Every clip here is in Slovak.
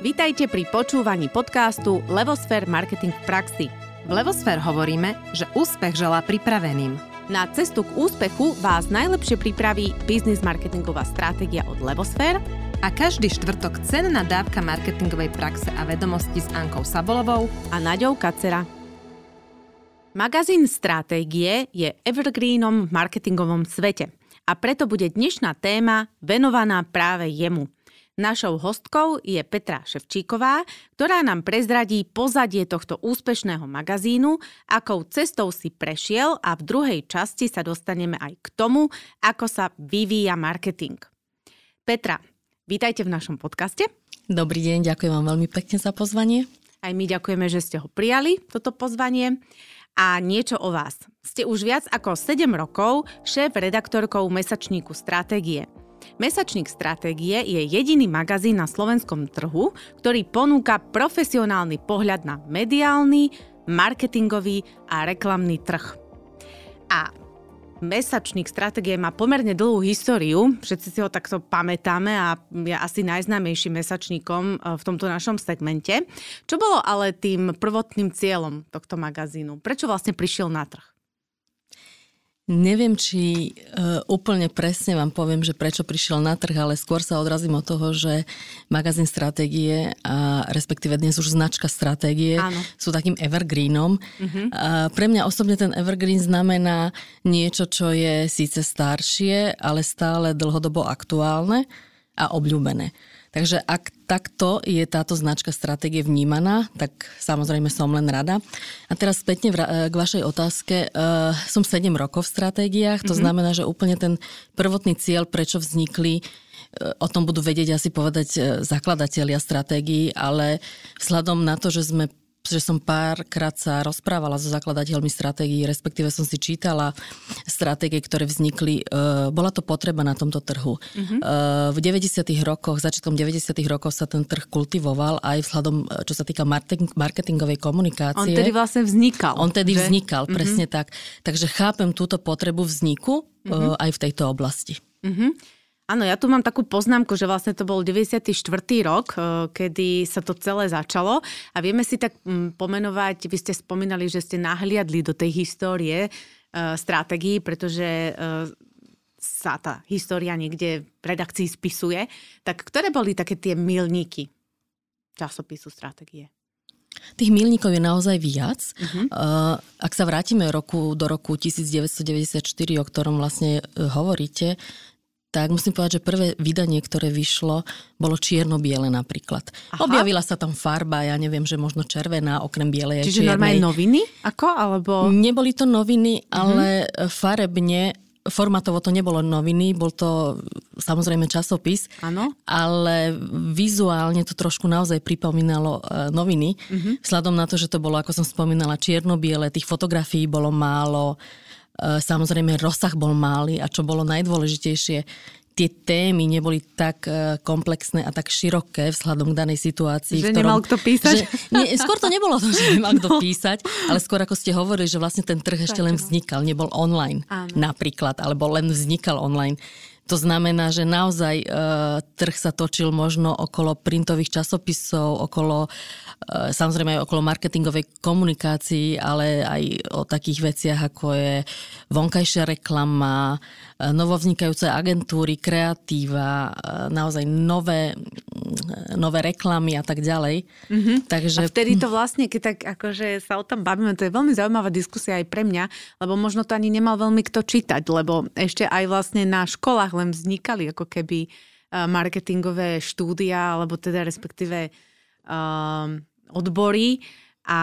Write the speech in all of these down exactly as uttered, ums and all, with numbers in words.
Vítajte pri počúvaní podcastu Levosphere Marketing v praxi. V Levosphere hovoríme, že úspech želá pripraveným. Na cestu k úspechu vás najlepšie pripraví biznis marketingová stratégia od Levosphere a každý štvrtok cenná dávka marketingovej praxe a vedomosti s Ankou Sabolovou a Naďou Kacera. Magazín Stratégie je evergreenom v marketingovom svete a preto bude dnešná téma venovaná práve jemu. Našou hostkou je Petra Ševčíková, ktorá nám prezradí pozadie tohto úspešného magazínu, akou cestou si prešiel a v druhej časti sa dostaneme aj k tomu, ako sa vyvíja marketing. Petra, vítajte v našom podcaste. Dobrý deň, ďakujem vám veľmi pekne za pozvanie. Aj my ďakujeme, že ste ho prijali, toto pozvanie. A niečo o vás. Ste už viac ako sedem rokov šéf-redaktorkou mesačníku Stratégie. Mesačník Stratégie je jediný magazín na slovenskom trhu, ktorý ponúka profesionálny pohľad na mediálny, marketingový a reklamný trh. A Mesačník Stratégie má pomerne dlhú históriu, všetci si ho takto pamätáme a je asi najznámejším mesačníkom v tomto našom segmente. Čo bolo ale tým prvotným cieľom tohto magazínu? Prečo vlastne prišiel na trh? Neviem, či uh, úplne presne vám poviem, že prečo prišiel na trh, ale skôr sa odrazím od toho, že magazín Stratégie a respektíve dnes už značka Stratégie Áno. sú takým evergreenom. Uh-huh. Uh, pre mňa osobne ten evergreen znamená niečo, čo je síce staršie, ale stále dlhodobo aktuálne a obľúbené. Takže ak takto je táto značka Stratégie vnímaná, tak samozrejme som len rada. A teraz spätne k vašej otázke. Uh, som sedem rokov v stratégiách, to mm-hmm. znamená, že úplne ten prvotný cieľ, prečo vznikli, uh, o tom budú vedieť asi povedať uh, zakladatelia stratégií, ale vzhľadom na to, že sme že som párkrát sa rozprávala so zakladateľmi stratégií, respektíve som si čítala stratégie, ktoré vznikli. Bola to potreba na tomto trhu. Mm-hmm. V deväťdesiatych rokoch, začiatkom deväťdesiatych rokov sa ten trh kultivoval aj vzhľadom, čo sa týka marketingovej komunikácie. On tedy vlastne vznikal. On tedy že? vznikal, mm-hmm. presne tak. Takže chápem túto potrebu vzniku mm-hmm. aj v tejto oblasti. Mhm. Áno, ja tu mám takú poznámku, že vlastne to bol deväťdesiaty štvrtý rok, kedy sa to celé začalo a vieme si tak pomenovať, vy ste spomínali, že ste nahliadli do tej histórie e, stratégií, pretože e, sa tá história niekde v redakcii spisuje. Tak ktoré boli také tie milníky časopisu Stratégie? Tých milníkov je naozaj viac. Uh-huh. Ak sa vrátime roku, do roku devätnásťstodeväťdesiatštyri, o ktorom vlastne hovoríte, tak musím povedať, že prvé vydanie, ktoré vyšlo, bolo čierno-biele napríklad. Aha. Objavila sa tam farba, ja neviem, že možno červená, okrem bielej. Čiže čiernej. Normálne noviny? Ako? Alebo... Neboli to noviny, ale mhm. farebne, formatovo to nebolo noviny, bol to samozrejme časopis, ano. Ale vizuálne to trošku naozaj pripomínalo noviny, mhm. vzhľadom na to, že to bolo, ako som spomínala, čierno-biele, tých fotografií bolo málo. Samozrejme, rozsah bol malý a čo bolo najdôležitejšie, tie témy neboli tak komplexné a tak široké vzhľadom k danej situácii. Že v ktorom, nemal kto písať? Že, nie, skôr to nebolo to, že nemal kto písať, ale skôr ako ste hovorili, že vlastne ten trh ešte len vznikal, nebol online Áno. napríklad, alebo len vznikal online. To znamená, že naozaj e, trh sa točil možno okolo printových časopisov, okolo, e, samozrejme aj okolo marketingovej komunikácii, ale aj o takých veciach, ako je vonkajšia reklama, e, novovznikajúce agentúry, kreatíva, e, naozaj nové, e, nové reklamy a tak ďalej. Mm-hmm. Takže... A vtedy to vlastne, keď tak akože sa o tom bavíme, to je veľmi zaujímavá diskusia aj pre mňa, lebo možno to ani nemal veľmi kto čítať, lebo ešte aj vlastne na školách len vznikali ako keby marketingové štúdia, alebo teda respektíve um, odbory a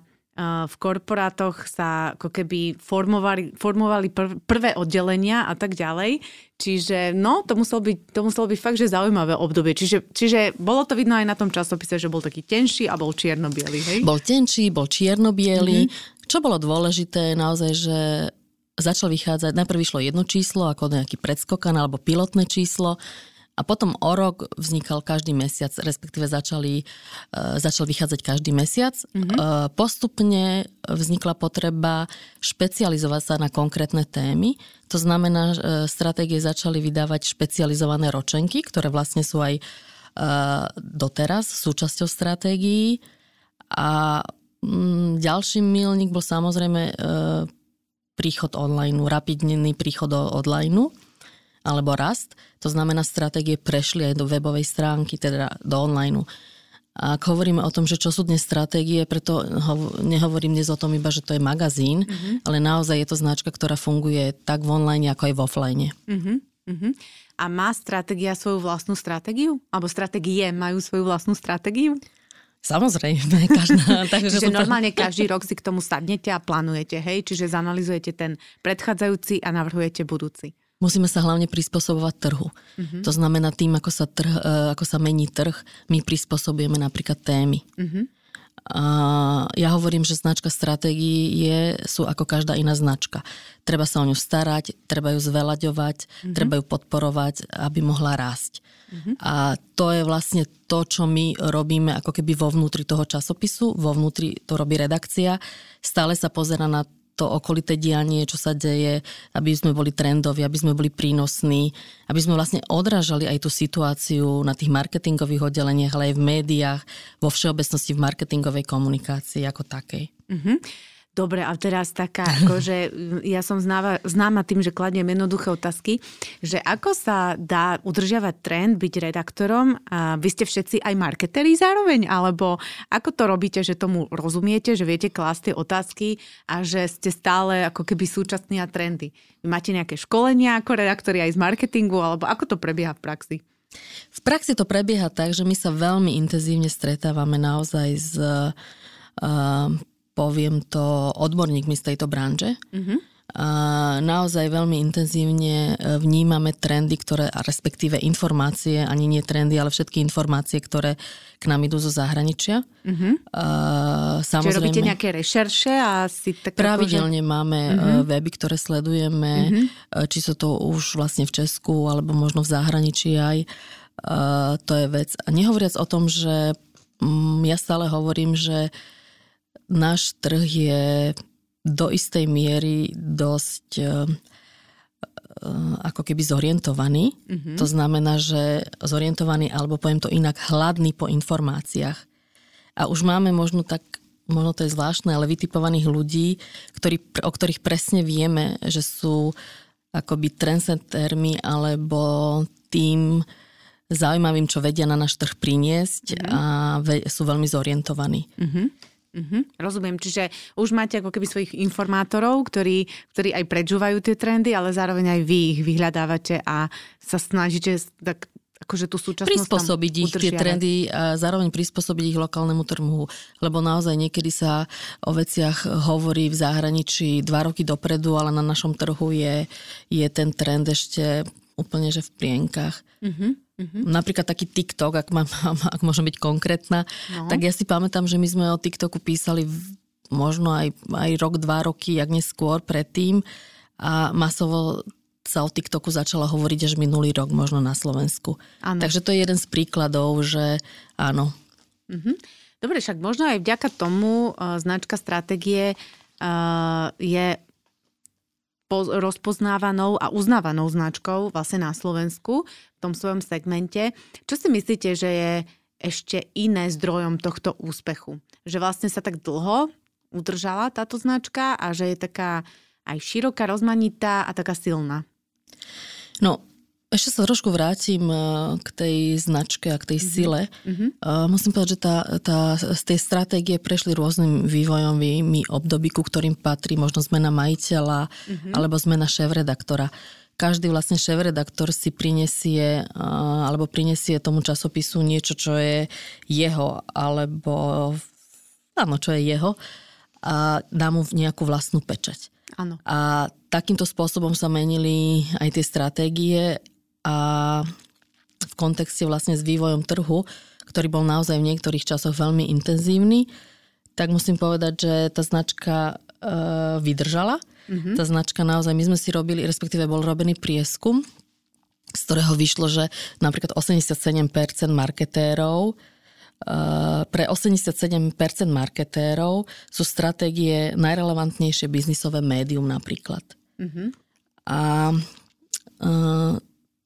uh, v korporátoch sa ako keby formovali, formovali prv, prvé oddelenia a tak ďalej. Čiže no, to muselo byť, to muselo byť fakt, že zaujímavé obdobie. Čiže, čiže bolo to vidno aj na tom časopise, že bol taký tenší a bol čierno-bielý, hej? Bol tenší, bol čierno-bielý. Mm-hmm. Čo bolo dôležité naozaj, že začal vychádzať, najprv vyšlo jedno číslo, ako nejaký predskokan alebo pilotné číslo a potom o rok vznikal každý mesiac, respektíve začali, začal vychádzať každý mesiac. Mm-hmm. Postupne vznikla potreba špecializovať sa na konkrétne témy. To znamená, stratégie začali vydávať špecializované ročenky, ktoré vlastne sú aj doteraz súčasťou stratégií. A ďalší milník bol samozrejme príchod online, rapidný príchod online, alebo rast. To znamená, stratégie prešli aj do webovej stránky, teda do online. A ak hovoríme o tom, že čo sú dnes stratégie, preto nehovorím dnes o tom iba, že to je magazín, mm-hmm. ale naozaj je to značka, ktorá funguje tak v online, ako aj v offline. Mm-hmm. Mm-hmm. A má stratégia svoju vlastnú stratégiu? Alebo stratégie majú svoju vlastnú stratégiu? Samozrejme, každá. Takže Čiže to... normálne každý rok si k tomu sadnete a plánujete, hej? Čiže zanalizujete ten predchádzajúci a navrhujete budúci. Musíme sa hlavne prispôsobovať trhu. Uh-huh. To znamená tým, ako sa, trh, ako sa mení trh, my prispôsobujeme napríklad témy. Uh-huh. A ja hovorím, že značka stratégií je, sú ako každá iná značka. Treba sa o ňu starať, treba ju zvelaďovať, uh-huh. treba ju podporovať, aby mohla rásť. Uh-huh. A to je vlastne to, čo my robíme ako keby vo vnútri toho časopisu, vo vnútri to robí redakcia, stále sa pozerá na to okolité dianie, čo sa deje, aby sme boli trendoví, aby sme boli prínosní, aby sme vlastne odrážali aj tú situáciu na tých marketingových oddeleniach, ale aj v médiách, vo všeobecnosti v marketingovej komunikácii ako takej. Mm-hmm. Dobre, a teraz taká, akože ja som znáva, známa tým, že kladiem jednoduché otázky, že ako sa dá udržiavať trend, byť redaktorom? A vy ste všetci aj marketeri zároveň? Alebo ako to robíte, že tomu rozumiete, že viete klásť tie otázky a že ste stále ako keby súčasní a trendy? Vy máte nejaké školenia ako redaktori aj z marketingu? Alebo ako to prebieha v praxi? V praxi to prebieha tak, že my sa veľmi intenzívne stretávame naozaj z... Uh, poviem to odborníkmi z tejto branže. Mm-hmm. Naozaj veľmi intenzívne vnímame trendy, ktoré, respektíve informácie, ani nie trendy, ale všetky informácie, ktoré k nám idú zo zahraničia. Mm-hmm. Samozrejme, čiže robíte nejaké rešerše? A si tak pravidelne akože... máme mm-hmm. weby, ktoré sledujeme, mm-hmm. či sú to už vlastne v Česku, alebo možno v zahraničí aj. To je vec. A nehovoriac o tom, že ja stále hovorím, že náš trh je do istej miery dosť ako keby zorientovaný. Mm-hmm. To znamená, že zorientovaný, alebo poviem to inak, hladný po informáciách. A už máme možno tak, možno to je zvláštne, ale vytipovaných ľudí, ktorí, o ktorých presne vieme, že sú akoby trendsettermi alebo tým zaujímavým, čo vedia na náš trh priniesť mm-hmm. a ve, sú veľmi zorientovaní. Mhm. Mm-hmm, rozumiem, čiže už máte ako keby svojich informátorov, ktorí, ktorí aj predžúvajú tie trendy, ale zároveň aj vy ich vyhľadávate a sa snažíte tak, akože tú súčasnosť prispôsobiť ich tie trendy a zároveň prispôsobiť ich lokálnemu trhu, lebo naozaj niekedy sa o veciach hovorí v zahraničí dva roky dopredu, ale na našom trhu je, je ten trend ešte úplne, že v plienkach. Mhm. Mm-hmm. Napríklad taký TikTok, ak, mám, ak môžem byť konkrétna, no. Tak ja si pamätám, že my sme o TikToku písali možno aj, aj rok, dva roky, jak neskôr predtým a masovo sa o TikToku začalo hovoriť až minulý rok možno na Slovensku. Ano. Takže to je jeden z príkladov, že áno. Mm-hmm. Dobre, však možno aj vďaka tomu uh, značka stratégie uh, je rozpoznávanou a uznávanou značkou vlastne na Slovensku v tom svojom segmente. Čo si myslíte, že je ešte iné zdrojom tohto úspechu? Že vlastne sa tak dlho udržala táto značka a že je taká aj široká, rozmanitá a taká silná? No, ešte sa trošku vrátim k tej značke a k tej mm-hmm. sile. Mm-hmm. Musím povedať, že tá, tá, z tej stratégie prešli rôznym vývojovými období, ku ktorým patrí možno zmena majiteľa mm-hmm. alebo zmena šéfredaktora. Každý vlastne šéfredaktor si prinesie alebo prinesie tomu časopisu niečo, čo je jeho alebo áno, čo je jeho a dá mu nejakú vlastnú pečať. Áno. A takýmto spôsobom sa menili aj tie stratégie a v kontexte vlastne s vývojom trhu, ktorý bol naozaj v niektorých časoch veľmi intenzívny, tak musím povedať, že tá značka e, vydržala. Mm-hmm. Tá značka naozaj, my sme si robili, respektíve bol robený prieskum, z ktorého vyšlo, že napríklad osemdesiatsedem percent marketérov, e, pre osemdesiatsedem percent marketérov sú stratégie najrelevantnejšie biznisové médium napríklad. Mm-hmm. A e,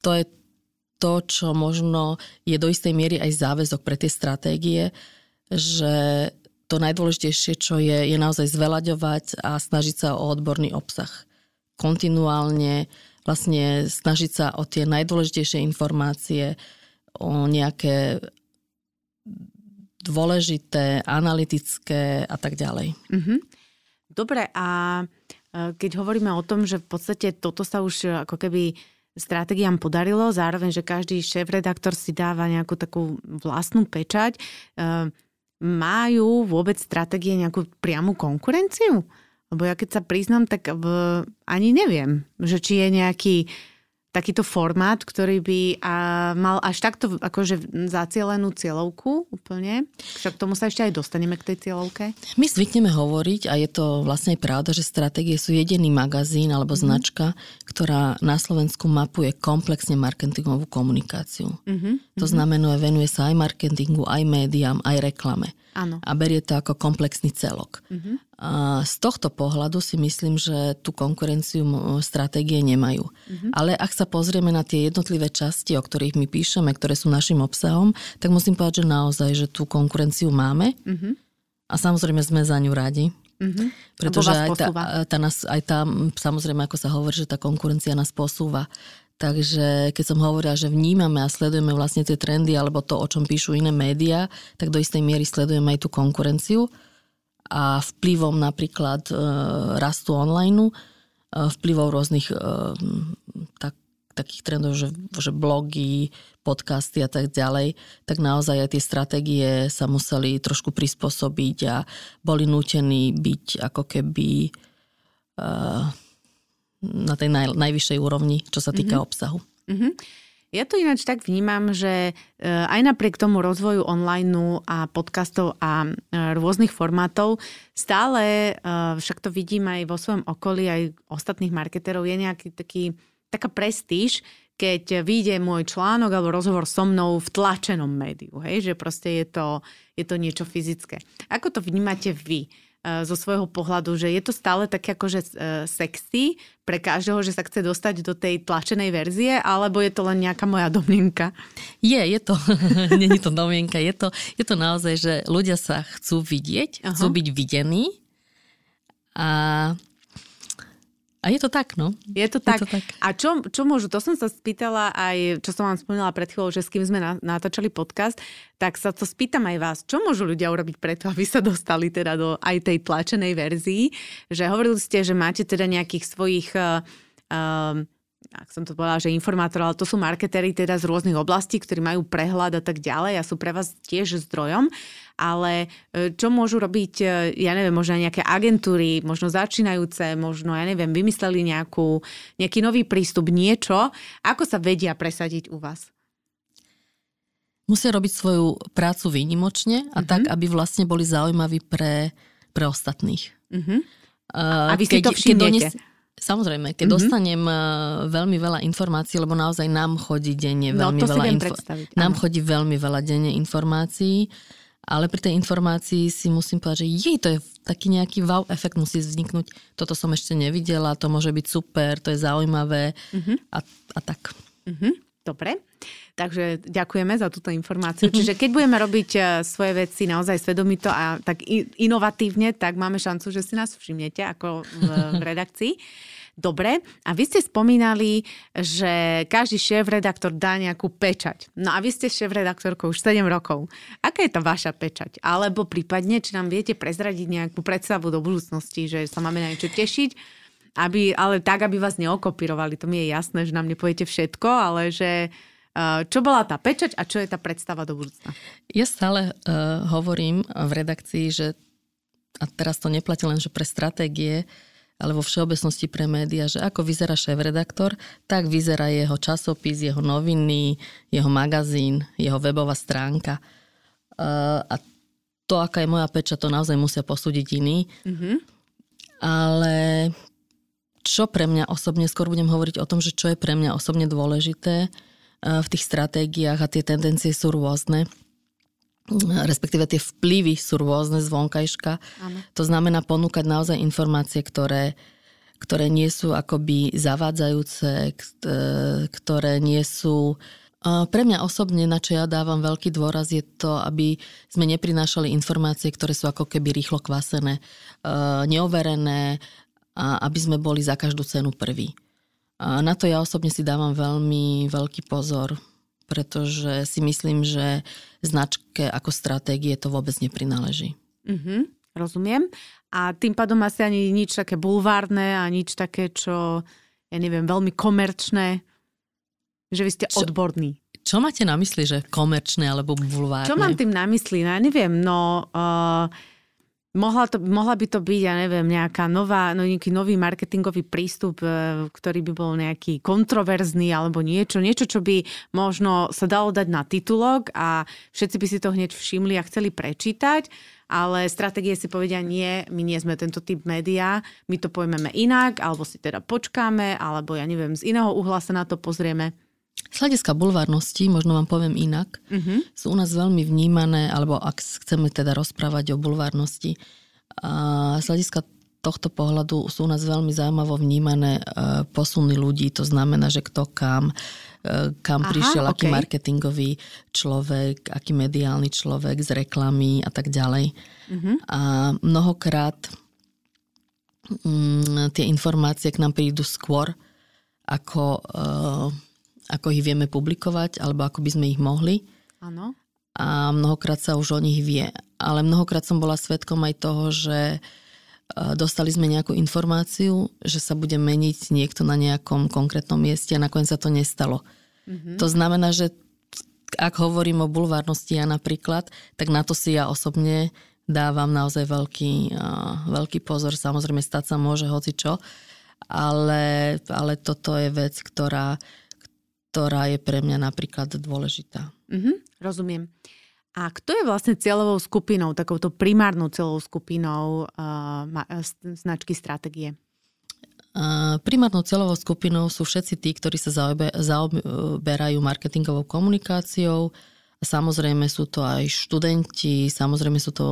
to je to, čo možno je do istej miery aj záväzok pre tie stratégie, že to najdôležitejšie, čo je, je naozaj zveľaďovať a snažiť sa o odborný obsah. Kontinuálne vlastne snažiť sa o tie najdôležitejšie informácie, o nejaké dôležité, analytické a tak ďalej. Mm-hmm. Dobre, a keď hovoríme o tom, že v podstate toto sa už ako keby stratégiám podarilo, zároveň, že každý šéf-redaktor si dáva nejakú takú vlastnú pečať. Majú vôbec stratégie nejakú priamu konkurenciu? Lebo ja keď sa priznám, tak v, ani neviem, že či je nejaký takýto formát, ktorý by a mal až takto akože zacielenú cieľovku úplne. Však k tomu sa ešte aj dostaneme k tej cieľovke. My zvykneme hovoriť, a je to vlastne pravda, že stratégie sú jediný magazín alebo mm-hmm. značka, ktorá na Slovensku mapuje komplexne marketingovú komunikáciu. Mm-hmm. To znamená, venuje sa aj marketingu, aj médiám, aj reklame. Áno. A berie to ako komplexný celok. Mm-hmm. A z tohto pohľadu si myslím, že tú konkurenciu stratégie nemajú. Mm-hmm. Ale ak sa pozrieme na tie jednotlivé časti, o ktorých my píšeme, ktoré sú našim obsahom, tak musím povedať, že naozaj, že tú konkurenciu máme. Mm-hmm. A samozrejme sme za ňu radi. Mm-hmm. Pretože aj tá, tá nás, aj tá, samozrejme, ako sa hovorí, že tá konkurencia nás posúva. Takže keď som hovorila, že vnímame a sledujeme vlastne tie trendy alebo to, o čom píšu iné médiá, tak do istej miery sledujeme aj tú konkurenciu a vplyvom napríklad e, rastu online, e, vplyvom rôznych e, tak, takých trendov, že, že blogy, podcasty a tak ďalej, tak naozaj aj tie stratégie sa museli trošku prispôsobiť a boli nútení byť ako keby... E, na tej naj, najvyššej úrovni, čo sa týka mm-hmm. obsahu. Mm-hmm. Ja to ináč tak vnímam, že aj napriek tomu rozvoju online a podcastov a rôznych formátov, stále, však to vidím aj vo svojom okolí, aj ostatných marketerov, je nejaký taký, taká prestíž, keď vyjde môj článok alebo rozhovor so mnou v tlačenom médiu. Hej? Že proste je to, je to niečo fyzické. Ako to vnímate vy zo svojho pohľadu, že je to stále také akože sexy pre každého, že sa chce dostať do tej tlačenej verzie, alebo je to len nejaká moja domnienka? Je, je to. Není to domnienka. Je to, je to naozaj, že ľudia sa chcú vidieť, Aha. chcú byť videní a a je to tak, no. Je to tak. Je to tak. A čo, čo môžu, to som sa spýtala aj, čo som vám spomínala pred chvíľou, že s kým sme natáčali podcast, tak sa to spýtam aj vás, čo môžu ľudia urobiť preto, aby sa dostali teda do aj tej tlačenej verzii, že hovorili ste, že máte teda nejakých svojich, um, ak som to povedala, že informátorov, ale to sú marketéri teda z rôznych oblastí, ktorí majú prehľad a tak ďalej a sú pre vás tiež zdrojom. Ale čo môžu robiť, ja neviem, možno nejaké agentúry, možno začínajúce, možno, ja neviem, vymysleli nejakú, nejaký nový prístup, niečo. Ako sa vedia presadiť u vás? Musia robiť svoju prácu výnimočne a mm-hmm. tak, aby vlastne boli zaujímaví pre, pre ostatných. Mm-hmm. A vy si keď, to všimnete? Samozrejme, keď mm-hmm. dostanem veľmi veľa informácií, lebo naozaj nám chodí denne veľmi no, veľa informácií. Nám áno. chodí veľmi veľa denne informácií, ale pri tej informácii si musím povedať, že jej, to je taký nejaký wow efekt musí vzniknúť. Toto som ešte nevidela, to môže byť super, to je zaujímavé mm-hmm. a, a tak. Mm-hmm. Dobre, takže ďakujeme za túto informáciu. Čiže keď budeme robiť svoje veci naozaj svedomito a tak inovatívne, tak máme šancu, že si nás všimnete ako v redakcii. Dobre, a vy ste spomínali, že každý šéf-redaktor dá nejakú pečať. No a vy ste šéf-redaktorkou už sedem rokov. Aká je tá vaša pečať? Alebo prípadne, či nám viete prezradiť nejakú predstavu do budúcnosti, že sa máme na niečo tešiť? Aby, ale tak, aby vás neokopírovali. To mi je jasné, že nám nepoviete všetko, ale že čo bola tá pečať a čo je tá predstava do budúcna? Ja stále uh, hovorím v redakcii, že a teraz to neplatí len, že pre stratégie, ale vo všeobecnosti pre médiá, že ako vyzerá šéf-redaktor, tak vyzerá jeho časopis, jeho noviny, jeho magazín, jeho webová stránka. Uh, a to, aká je moja pečať, to naozaj musia posúdiť iní. Mm-hmm. Ale... Čo pre mňa osobne, skôr budem hovoriť o tom, že čo je pre mňa osobne dôležité v tých stratégiách a tie tendencie sú rôzne, respektíve tie vplyvy sú rôzne zvonkajška. Áno. To znamená ponúkať naozaj informácie, ktoré, ktoré nie sú akoby zavádzajúce, ktoré nie sú Pre mňa osobne, na čo ja dávam veľký dôraz, je to, aby sme neprinášali informácie, ktoré sú ako keby rýchlo kvasené, neoverené a aby sme boli za každú cenu prví. A na to ja osobne si dávam veľmi veľký pozor, pretože si myslím, že značke ako stratégie to vôbec neprináleží. Mhm, rozumiem. A tým pádom asi ani nič také bulvárne a nič také, čo, ja neviem, veľmi komerčné. Že vy ste čo, odborní. Čo máte na mysli, že komerčné alebo bulvárne? Čo mám tým na mysli? No, ja neviem, no uh, mohla, to, mohla by to byť, ja neviem, nejaká nová, no, nejaký nový marketingový prístup, uh, ktorý by bol nejaký kontroverzný alebo niečo, niečo, čo by možno sa dalo dať na titulok a všetci by si to hneď všimli a chceli prečítať, ale stratégie si povedia, nie, my nie sme tento typ média, my to pojmeme inak, alebo si teda počkáme, alebo ja neviem, z iného uhla sa na to pozrieme. Z hľadiska bulvárnosti, možno vám poviem inak, uh-huh. sú u nás veľmi vnímané, alebo ak chceme teda rozprávať o bulvárnosti, a z hľadiska tohto pohľadu sú u nás veľmi zaujímavo vnímané posuny ľudí, to znamená, že kto kam, kam Aha, prišiel, okay. aký marketingový človek, aký mediálny človek z reklamy a tak ďalej. Uh-huh. A mnohokrát m, tie informácie k nám prídu skôr, ako... E, ako ich vieme publikovať, alebo ako by sme ich mohli. Áno. A mnohokrát sa už o nich vie. Ale mnohokrát som bola svedkom aj toho, že dostali sme nejakú informáciu, že sa bude meniť niekto na nejakom konkrétnom mieste a nakoniec sa to nestalo. Mm-hmm. To znamená, že ak hovorím o bulvárnosti ja napríklad, tak na to si ja osobne dávam naozaj veľký, veľký pozor. Samozrejme, stať sa môže hocičo, ale, ale toto je vec, ktorá ktorá je pre mňa napríklad dôležitá. Uh-huh, rozumiem. A kto je vlastne cieľovou skupinou, takouto primárnou cieľovou skupinou uh, značky stratégie? Uh, primárnou cieľovou skupinou sú všetci tí, ktorí sa zaobe, zaoberajú marketingovou komunikáciou. Samozrejme sú to aj študenti, samozrejme sú to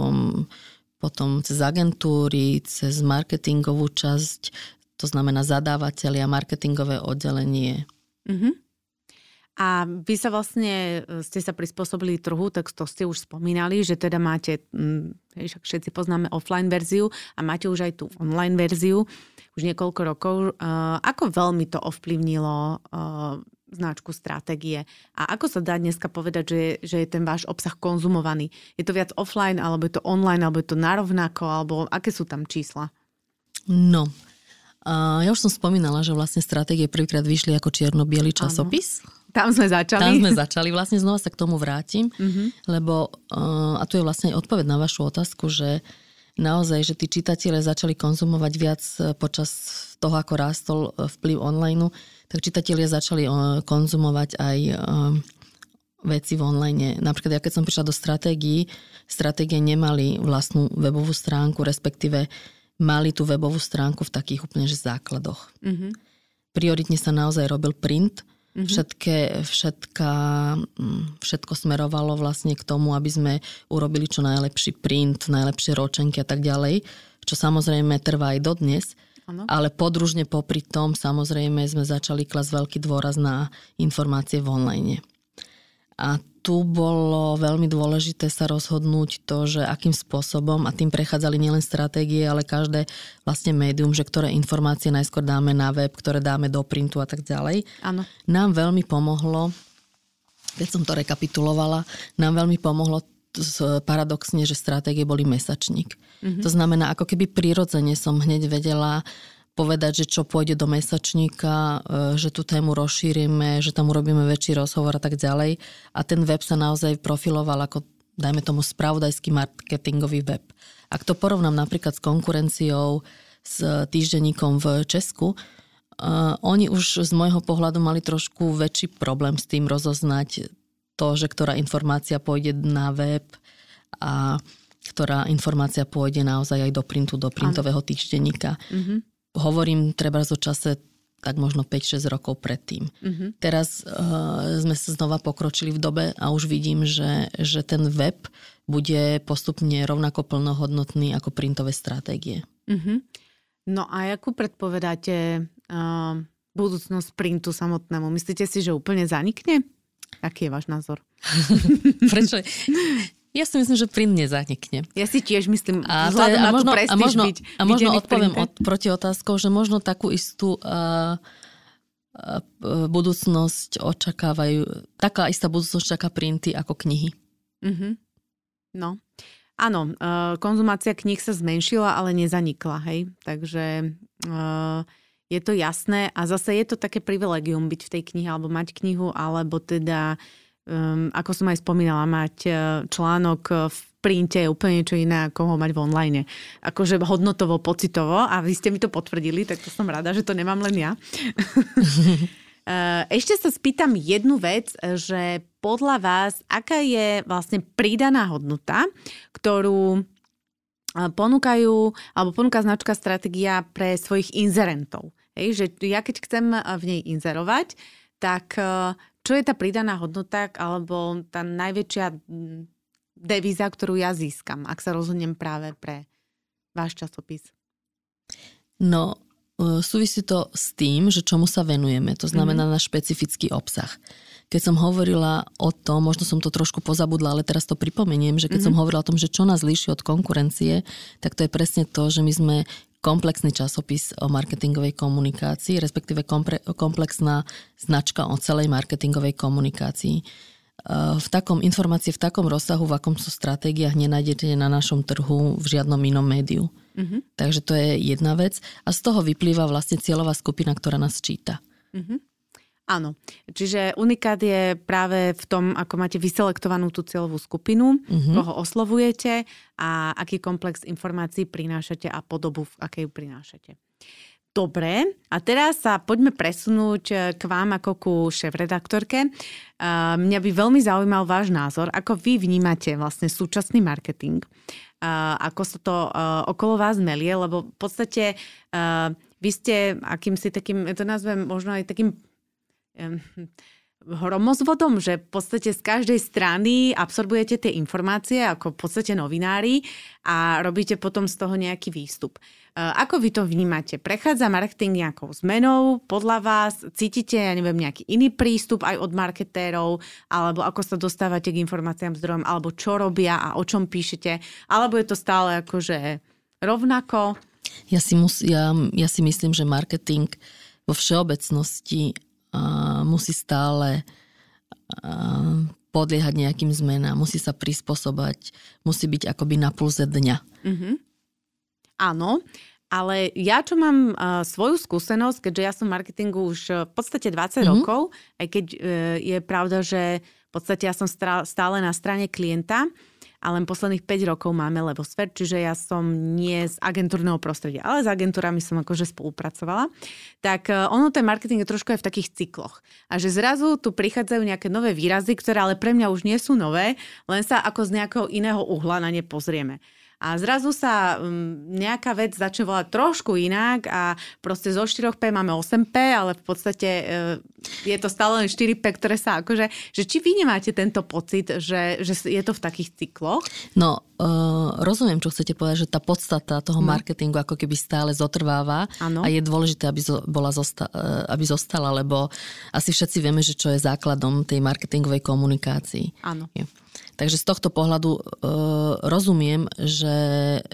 potom cez agentúry, cez marketingovú časť, to znamená zadávateľia, marketingové oddelenie. Uh-huh. A vy sa vlastne, ste sa prispôsobili trhu, tak to ste už spomínali, že teda máte, všetci poznáme offline verziu a máte už aj tú online verziu už niekoľko rokov. Ako veľmi to ovplyvnilo značku stratégie? A ako sa dá dneska povedať, že, že je ten váš obsah konzumovaný? Je to viac offline, alebo je to online, alebo je to narovnako, alebo aké sú tam čísla? No, ja už som spomínala, že vlastne stratégie prvýkrát vyšli ako čierno-biely časopis. Áno. Tam sme začali. Tam sme začali. Vlastne znova sa k tomu vrátim, uh-huh. lebo, a tu je vlastne odpoveď na vašu otázku, že naozaj, že tí čitatelia začali konzumovať viac počas toho, ako rástol vplyv online, tak čitatelia začali konzumovať aj veci v online. Napríklad, ja keď som prišla do stratégií, stratégie nemali vlastnú webovú stránku, respektíve mali tú webovú stránku v takých úplne že základoch. Uh-huh. Prioritne sa naozaj robil print, Všetké, všetká, všetko smerovalo vlastne k tomu, aby sme urobili čo najlepší print, najlepšie ročenky a tak ďalej, čo samozrejme trvá aj dodnes, ano. Ale podružne popri tom samozrejme sme začali klásť veľký dôraz na informácie v online. A tu bolo veľmi dôležité sa rozhodnúť to, že akým spôsobom, a tým prechádzali nielen stratégie, ale každé vlastne médium, že ktoré informácie najskôr dáme na web, ktoré dáme do printu a tak ďalej. Áno. Nám veľmi pomohlo, keď som to rekapitulovala, nám veľmi pomohlo paradoxne, že stratégie boli mesačník. Mhm. To znamená, ako keby prirodzene som hneď vedela povedať, že čo pôjde do mesačníka, že tú tému rozšírime, že tam urobíme väčší rozhovor a tak ďalej. A ten web sa naozaj profiloval ako, dajme tomu, spravodajský marketingový web. Ak to porovnám napríklad s konkurenciou, s týždenníkom v Česku, uh, oni už z môjho pohľadu mali trošku väčší problém s tým rozoznať to, že ktorá informácia pôjde na web a ktorá informácia pôjde naozaj aj do printu, do printového týždenníka. Mhm. Hovorím treba o čase tak možno päť až šesť rokov predtým. Uh-huh. Teraz uh, sme sa znova pokročili v dobe a už vidím, že, že ten web bude postupne rovnako plnohodnotný ako printové stratégie. Uh-huh. No a ako predpovedáte uh, budúcnosť printu samotnému? Myslíte si, že úplne zanikne? Aký je váš názor? Prečo? Ja si myslím, že print nezanikne. Ja si tiež myslím, a vzhľadom na tú prestíž byť videný v printe. A možno odpoviem od, proti otázkou, že možno takú istú uh, uh, budúcnosť očakávajú, taká istá budúcnosť čaká printy ako knihy. Uh-huh. No. Áno, uh, konzumácia kníh sa zmenšila, ale nezanikla, hej. Takže uh, je to jasné a zase je to také privilegium byť v tej knihe, alebo mať knihu, alebo teda Um, ako som aj spomínala, mať článok v printe je úplne niečo iné, ako ho mať v online. Akože hodnotovo, pocitovo, a vy ste mi to potvrdili, tak to som rada, že to nemám len ja. Ešte sa spýtam jednu vec, že podľa vás, aká je vlastne pridaná hodnota, ktorú ponúkajú, alebo ponúka značka Stratégia pre svojich inzerentov. Hej, že ja keď chcem v nej inzerovať, tak čo je tá pridaná hodnota alebo tá najväčšia devíza, ktorú ja získam, ak sa rozhodnem práve pre váš časopis? No, súvisí to s tým, že čomu sa venujeme. To znamená mm-hmm. náš špecifický obsah. Keď som hovorila o tom, možno som to trošku pozabudla, ale teraz to pripomeniem, že keď mm-hmm. som hovorila o tom, že čo nás líši od konkurencie, tak to je presne to, že my sme komplexný časopis o marketingovej komunikácii, respektíve kompre, komplexná značka o celej marketingovej komunikácii. V takom informácie, v takom rozsahu, v akom sú stratégiách, nenájdete na našom trhu v žiadnom inom médiu. Uh-huh. Takže to je jedna vec a z toho vyplýva vlastne cieľová skupina, ktorá nás číta. Uh-huh. Áno, čiže unikát je práve v tom, ako máte vyselektovanú tú cieľovú skupinu, mm-hmm. koho oslovujete a aký komplex informácií prinášate a podobu, v akej ju prinášate. Dobre, a teraz sa poďme presunúť k vám ako ku šéfredaktorke. Mňa by veľmi zaujímal váš názor, ako vy vnímate vlastne súčasný marketing, ako sa to okolo vás melie, lebo v podstate vy ste akýmsi takým, ja to nazvem možno aj takým hromozvodom, že v podstate z každej strany absorbujete tie informácie ako v podstate novinári a robíte potom z toho nejaký výstup. Ako vy to vnímate? Prechádza marketing nejakou zmenou podľa vás? Cítite, ja neviem, nejaký iný prístup aj od marketérov? Alebo ako sa dostávate k informáciám zdrojom? Alebo čo robia a o čom píšete? Alebo je to stále akože rovnako? Ja si, mus, ja, ja si myslím, že marketing vo všeobecnosti A musí stále podliehať nejakým zmenám, musí sa prispôsobať, musí byť akoby na pulze dňa. Mm-hmm. Áno, ale ja čo mám uh, svoju skúsenosť, keďže ja som v marketingu už v podstate dvadsať mm-hmm. rokov, aj keď uh, je pravda, že v podstate ja som stále na strane klienta, a len posledných päť rokov máme Levosfér, čiže ja som nie z agentúrneho prostredia, ale s agentúrami som akože spolupracovala. Tak ono, ten marketing je trošku aj v takých cykloch. A že zrazu tu prichádzajú nejaké nové výrazy, ktoré ale pre mňa už nie sú nové, len sa ako z nejakého iného uhla na ne pozrieme. A zrazu sa nejaká vec začne volať trošku inak a proste zo štyri pé máme osem pé, ale v podstate je to stále len štyri pé, ktoré sa akože... Že či vy nemáte tento pocit, že, že je to v takých cykloch? No, uh, rozumiem, čo chcete povedať, že tá podstata toho hmm. marketingu ako keby stále zotrváva. Ano. A je dôležité, aby, zo, bola zosta, aby zostala, lebo asi všetci vieme, že čo je základom tej marketingovej komunikácii. Áno. Takže z tohto pohľadu e, rozumiem, že,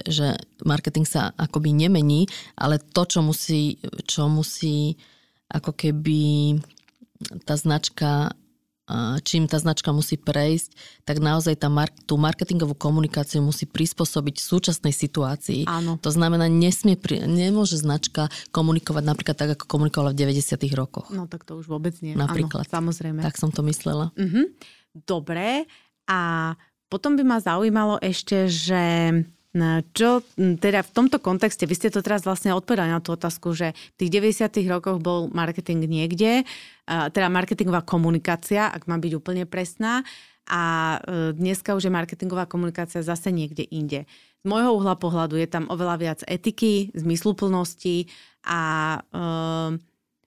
že marketing sa akoby nemení, ale to, čo musí, čo musí ako keby tá značka, čím tá značka musí prejsť, tak naozaj tá mar- tú marketingovú komunikáciu musí prispôsobiť súčasnej situácii. Áno. To znamená, nesmie pri- nemôže značka komunikovať napríklad tak, ako komunikovala v deväťdesiatych rokoch. No tak to už vôbec nie. Napríklad. Áno, samozrejme. Tak som to myslela. Mhm. Dobre. A potom by ma zaujímalo ešte, že čo teda v tomto kontexte, vy ste to teraz vlastne odpovedali na tú otázku, že v tých deväťdesiatych rokoch bol marketing niekde, teda marketingová komunikácia, ak mám byť úplne presná, a dneska už je marketingová komunikácia zase niekde inde. Z môjho uhla pohľadu je tam oveľa viac etiky, zmysluplnosti a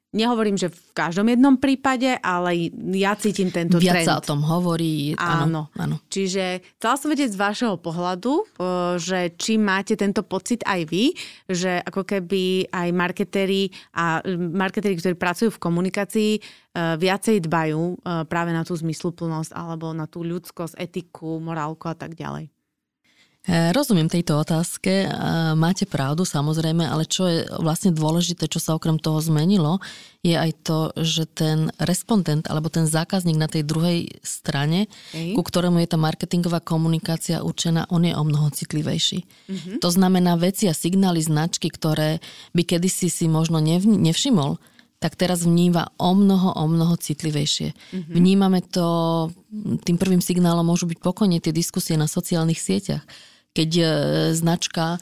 Nehovorím, že v každom jednom prípade, ale ja cítim tento Viac trend. Viac sa o tom hovorí. Áno. áno. Čiže chcela som vedieť z vašeho pohľadu, že či máte tento pocit aj vy, že ako keby aj marketéri a marketéri, ktorí pracujú v komunikácii, viacej dbajú práve na tú zmysluplnosť alebo na tú ľudskosť, etiku, morálku a tak ďalej. Rozumiem tejto otázke, máte pravdu samozrejme, ale čo je vlastne dôležité, čo sa okrem toho zmenilo, je aj to, že ten respondent alebo ten zákazník na tej druhej strane, okay. ku ktorému je tá marketingová komunikácia určená, on je o mnoho citlivejší. Mm-hmm. To znamená veci a signály, značky, ktoré by kedysi si možno nevšimol, tak teraz vníva o mnoho, o mnoho citlivejšie. Mm-hmm. Vnímame to, tým prvým signálom môžu byť pokojne tie diskusie na sociálnych sieťach. Keď značka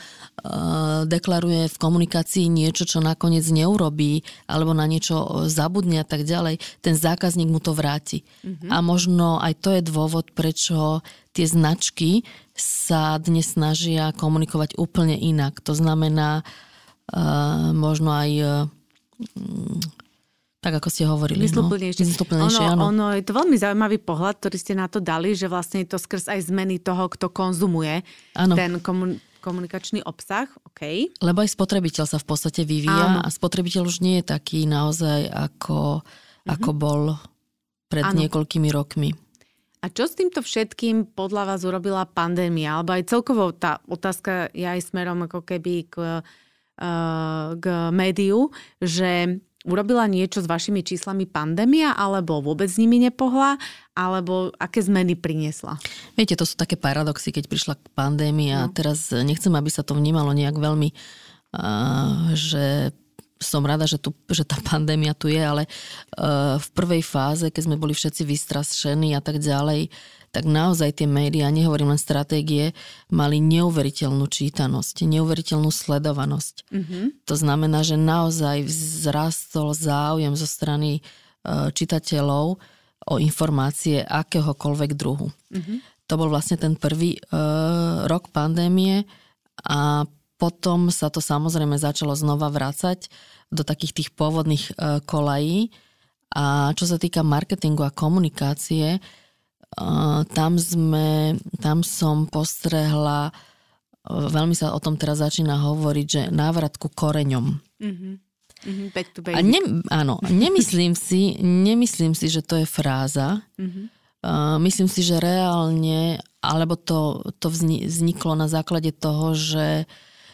deklaruje v komunikácii niečo, čo nakoniec neurobí, alebo na niečo zabudne a tak ďalej, ten zákazník mu to vráti. Mm-hmm. A možno aj to je dôvod, prečo tie značky sa dnes snažia komunikovať úplne inak. To znamená možno aj... tak ako ste hovorili. Zmysluplnejšie. No. Zmysluplnejšie, áno. Ono je to veľmi zaujímavý pohľad, ktorý ste na to dali, že vlastne je to skrz aj zmeny toho, kto konzumuje ano. ten komun- komunikačný obsah. Okay. Lebo aj spotrebiteľ sa v podstate vyvíja ano. a spotrebiteľ už nie je taký naozaj, ako, mhm. ako bol pred ano. niekoľkými rokmi. A čo s týmto všetkým podľa vás urobila pandémia? Alebo aj celkovo tá otázka je aj smerom ako keby k... k médiu, že urobila niečo s vašimi číslami pandémia, alebo vôbec s nimi nepohla, alebo aké zmeny priniesla? Viete, to sú také paradoxy, keď prišla pandémia. No. Teraz nechcem, aby sa to vnímalo nejak veľmi, že som rada, že, tu, že tá pandémia tu je, ale v prvej fáze, keď sme boli všetci vystrašení a tak ďalej, tak naozaj tie médiá, nehovorím len stratégie, mali neuveriteľnú čítanosť, neuveriteľnú sledovanosť. Mm-hmm. To znamená, že naozaj vzrastol záujem zo strany čitateľov o informácie akéhokoľvek druhu. Mm-hmm. To bol vlastne ten prvý uh, rok pandémie a potom sa to samozrejme začalo znova vracať do takých tých pôvodných uh, kolají. A čo sa týka marketingu a komunikácie, Tam, sme, tam som postrehla, veľmi sa o tom teraz začína hovoriť, že návrat ku koreňom. Mm-hmm. Mm-hmm. Back to back. A ne, áno, nemyslím si, nemyslím si, že to je fráza. Mm-hmm. Uh, myslím si, že reálne, alebo to, to vzniklo na základe toho, že,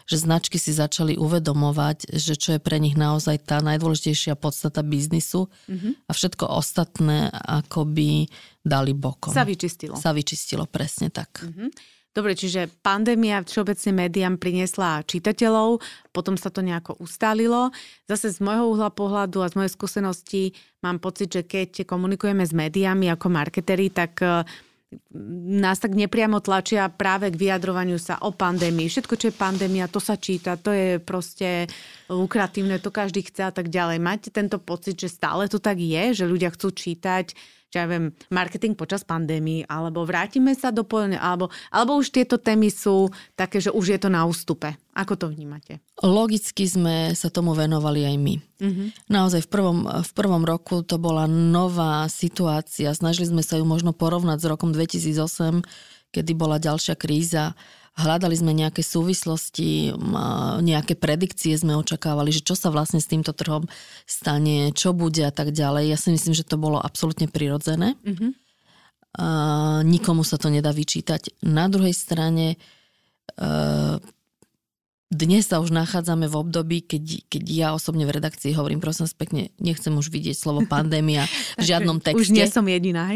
že značky si začali uvedomovať, že čo je pre nich naozaj tá najdôležitejšia podstata biznisu mm-hmm. a všetko ostatné akoby dali bokom. Sa vyčistilo. Sa vyčistilo, presne tak. Mm-hmm. Dobre, čiže pandémia všeobecne médiám priniesla čitateľov, potom sa to nejako ustalilo. Zase z môjho uhla pohľadu a z mojej skúsenosti mám pocit, že keď komunikujeme s médiami ako marketéri, tak nás tak nepriamo tlačia práve k vyjadrovaniu sa o pandémii. Všetko, čo je pandémia, to sa číta, to je proste lukratívne, to každý chce a tak ďalej. Máte tento pocit, že stále to tak je, že ľudia chcú čítať, čo ja viem, marketing počas pandémii, alebo vrátime sa do poľne, alebo, alebo už tieto témy sú také, že už je to na ústupe. Ako to vnímate? Logicky sme sa tomu venovali aj my. Mm-hmm. Naozaj v prvom, v prvom roku to bola nová situácia. Snažili sme sa ju možno porovnať s rokom dvetisícosem, kedy bola ďalšia kríza. Hľadali sme nejaké súvislosti, nejaké predikcie sme očakávali, že čo sa vlastne s týmto trhom stane, čo bude a tak ďalej. Ja si myslím, že to bolo absolútne prirodzené. Mm-hmm. A nikomu sa to nedá vyčítať. Na druhej strane dnes sa už nachádzame v období, keď, keď ja osobne v redakcii hovorím, prosím pekne, nechcem už vidieť slovo pandémia v žiadnom texte. Už nie som jediná.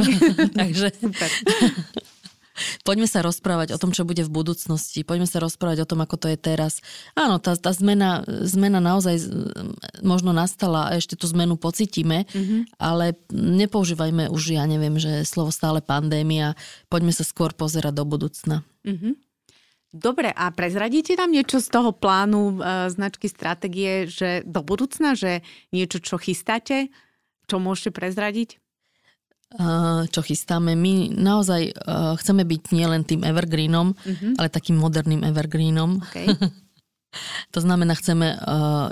Takže... Super. Poďme sa rozprávať o tom, čo bude v budúcnosti. Poďme sa rozprávať o tom, ako to je teraz. Áno, tá, tá zmena, zmena naozaj možno nastala a ešte tú zmenu pocítime, mm-hmm. ale nepoužívajme už, ja neviem, že slovo stále pandémia. Poďme sa skôr pozerať do budúcna. Mm-hmm. Dobre, a prezradíte nám niečo z toho plánu e, značky stratégie, že do budúcna, že niečo, čo chystáte, čo môžete prezradiť? Čo chystáme. My naozaj chceme byť nielen tým evergreenom, mm-hmm. ale takým moderným evergreenom. Okay. To znamená, chceme uh,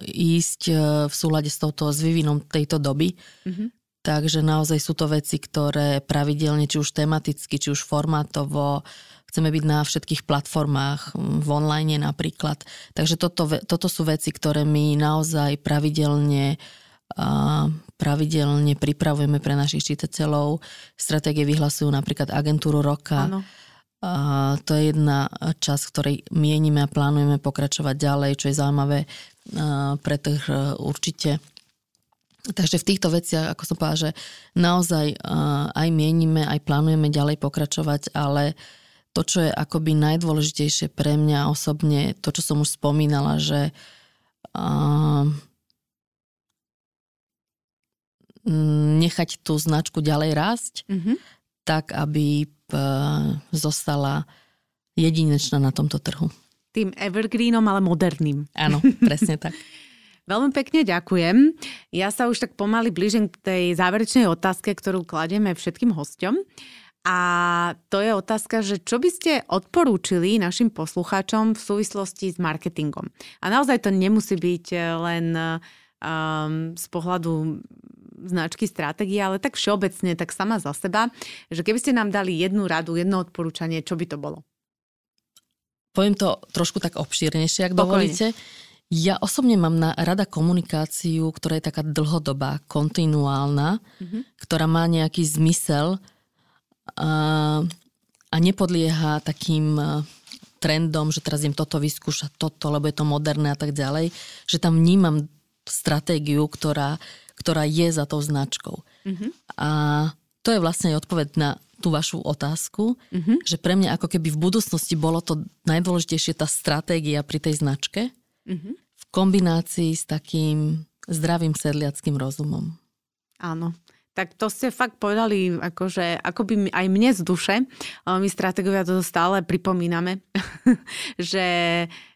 ísť uh, v súlade s touto, s vývinom tejto doby. Mm-hmm. Takže naozaj sú to veci, ktoré pravidelne, či už tematicky, či už formátovo, chceme byť na všetkých platformách, v online napríklad. Takže toto, toto sú veci, ktoré my naozaj pravidelne a pravidelne pripravujeme pre našich čitateľov. Stratégie vyhlasujú napríklad agentúru roka. Áno. A to je jedna časť, v ktorej mienime a plánujeme pokračovať ďalej, čo je zaujímavé pre trh určite. Takže v týchto veciach, ako som povedala, že naozaj aj mienime, aj plánujeme ďalej pokračovať, ale to, čo je akoby najdôležitejšie pre mňa osobne, to, čo som už spomínala, že nechať tú značku ďalej rásť, mm-hmm. tak, aby zostala jedinečná na tomto trhu. Tým evergreenom, ale moderným. Áno, presne tak. Veľmi pekne ďakujem. Ja sa už tak pomaly blížim k tej záverečnej otázke, ktorú kladieme všetkým hosťom. A to je otázka, že čo by ste odporúčili našim poslucháčom v súvislosti s marketingom? A naozaj to nemusí byť len um, z pohľadu značky, stratégie, ale tak všeobecne, tak sama za seba, že keby ste nám dali jednu radu, jedno odporúčanie, čo by to bolo? Poviem to trošku tak obšírnejšie, ak dovolíte. Ja osobne mám na, rada komunikáciu, ktorá je taká dlhodobá, kontinuálna, mm-hmm. ktorá má nejaký zmysel a, a nepodlieha takým trendom, že teraz idem toto vyskúšať, toto, lebo je to moderné a tak ďalej, že tam vnímam stratégiu, ktorá ktorá je za tou značkou. Uh-huh. A to je vlastne odpoveď na tú vašu otázku, uh-huh. že pre mňa ako keby v budúcnosti bolo to najdôležitejšie tá stratégia pri tej značke uh-huh. v kombinácii s takým zdravým sedliackým rozumom. Áno. Tak to ste fakt povedali, akože, akoby aj mne z duše, my stratégovia to stále pripomíname, že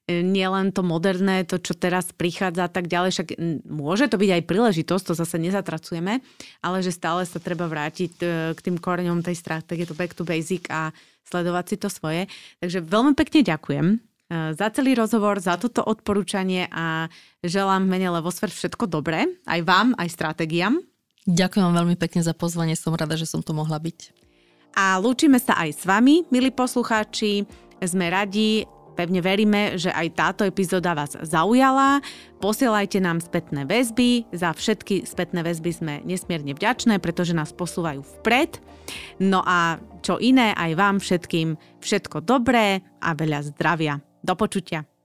nie len to moderné, to, čo teraz prichádza a tak ďalej, však môže to byť aj príležitosť, to zase nezatracujeme, ale že stále sa treba vrátiť k tým koreňom tej stratégie, to back to basic a sledovať si to svoje. Takže veľmi pekne ďakujem za celý rozhovor, za toto odporúčanie a želám mene Levosfér všetko dobré, aj vám, aj stratégiám. Ďakujem vám veľmi pekne za pozvanie, som rada, že som tu mohla byť. A lúčime sa aj s vami, milí poslucháči, sme radi. Pevne veríme, že aj táto epizóda vás zaujala. Posielajte nám spätné väzby. Za všetky spätné väzby sme nesmierne vďačné, pretože nás posúvajú vpred. No a čo iné, aj vám všetkým všetko dobré a veľa zdravia. Do počutia.